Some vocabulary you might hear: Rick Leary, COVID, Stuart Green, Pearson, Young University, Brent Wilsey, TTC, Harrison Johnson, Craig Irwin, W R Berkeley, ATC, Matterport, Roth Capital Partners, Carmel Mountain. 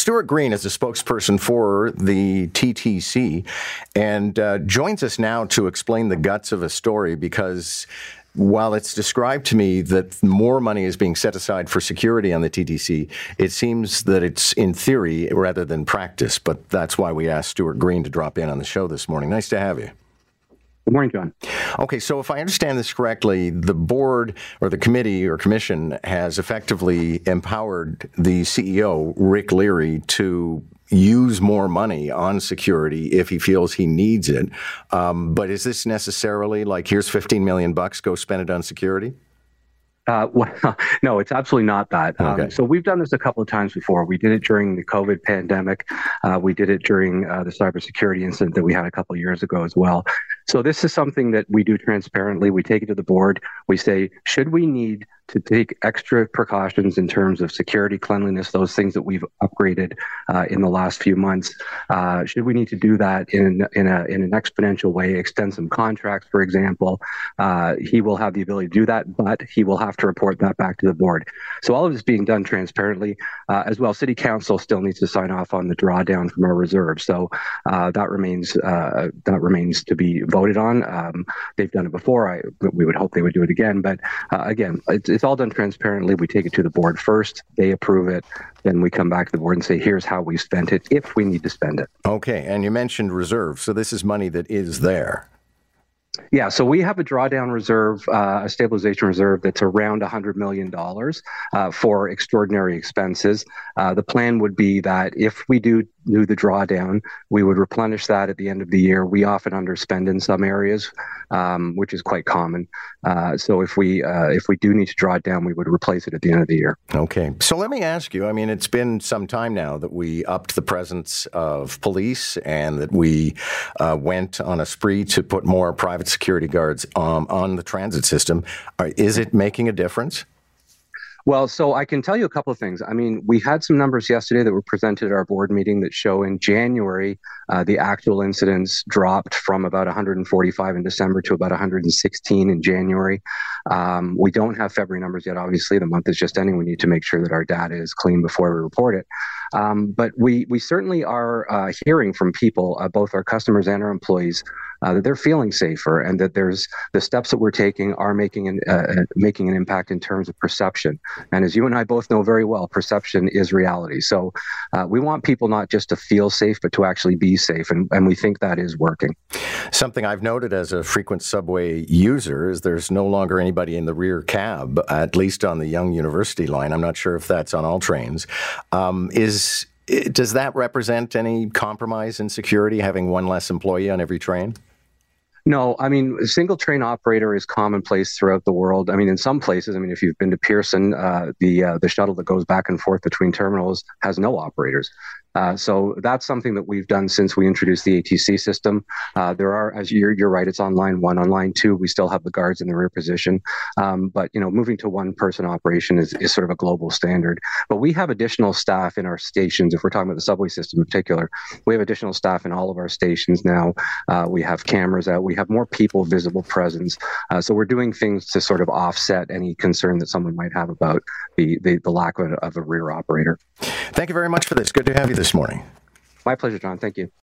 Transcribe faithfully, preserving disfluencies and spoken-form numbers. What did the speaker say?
Stuart Green is the spokesperson for the T T C and uh, joins us now to explain the guts of a story, because while it's described to me that more money is being set aside for security on the T T C, it seems that it's in theory rather than practice. But that's why we asked Stuart Green to drop in on the show this morning. Nice to have you. Good morning, John. Okay, so if I understand this correctly, the board or the committee or commission has effectively empowered the C E O, Rick Leary, to use more money on security if he feels he needs it. Um, but is this necessarily like, here's fifteen million bucks, go spend it on security? Uh, well, no, it's absolutely not that. Okay. Um, so we've done this a couple of times before. We did it during the COVID pandemic. Uh, we did it during uh, the cybersecurity incident that we had a couple of years ago as well. So this is something that we do transparently. We take it to the board. We say, should we need to take extra precautions in terms of security, cleanliness, those things that we've upgraded uh, in the last few months? Uh, should we need to do that in in, a, in an exponential way, extend some contracts, for example? Uh, he will have the ability to do that, but he will have to report that back to the board. So all of this being done transparently. Uh, as well, City Council still needs to sign off on the drawdown from our reserve. So uh, that remains uh, that remains to be voted on. Um, they've done it before. I, we would hope they would do it again. But uh, again, it's, it's all done transparently. We take it to the board first. They approve it. Then we come back to the board and say, here's how we spent it, if we need to spend it. Okay. And you mentioned reserve. So this is money that is there. Yeah, so we have a drawdown reserve, uh, a stabilization reserve that's around one hundred million dollars uh, for extraordinary expenses. Uh, the plan would be that if we do do the drawdown, we would replenish that at the end of the year. We often underspend in some areas, um, which is quite common. Uh, so if we uh, if we do need to draw it down, we would replace it at the end of the year. Okay, so let me ask you. I mean, it's been some time now that we upped the presence of police and that we uh, went on a spree to put more private security guards um, on the transit system. Is it making a difference? Well, so I can tell you a couple of things. I mean, we had some numbers yesterday that were presented at our board meeting that show in January, uh, the actual incidents dropped from about one hundred forty-five in December to about one hundred sixteen in January. Um, we don't have February numbers yet. Obviously, the month is just ending. We need to make sure that our data is clean before we report it. Um, but we we certainly are uh, hearing from people, uh, both our customers and our employees, Uh, that they're feeling safer, and that there's the steps that we're taking are making an uh, making an impact in terms of perception. And as you and I both know very well, perception is reality. So uh, we want people not just to feel safe, but to actually be safe, and, and we think that is working. Something I've noted as a frequent subway user is there's no longer anybody in the rear cab, at least on the Young University line. I'm not sure if that's on all trains. Um, is does that represent any compromise in security, having one less employee on every train? No, I mean, single train operator is commonplace throughout the world. I mean, in some places, I mean, if you've been to Pearson, uh, the uh, the shuttle that goes back and forth between terminals has no operators. Uh, so that's something that we've done since we introduced the A T C system. Uh, there are, as you're, you're right, it's on line one, on line two. We still have the guards in the rear position. Um, but, you know, moving to one person operation is, is sort of a global standard. But we have additional staff in our stations. If we're talking about the subway system in particular, we have additional staff in all of our stations now. Uh, we have cameras out. We have more people, visible presence. Uh, so we're doing things to sort of offset any concern that someone might have about the, the, the lack of a, of a rear operator. Thank you very much for this. Good to have you this morning. My pleasure, John. Thank you.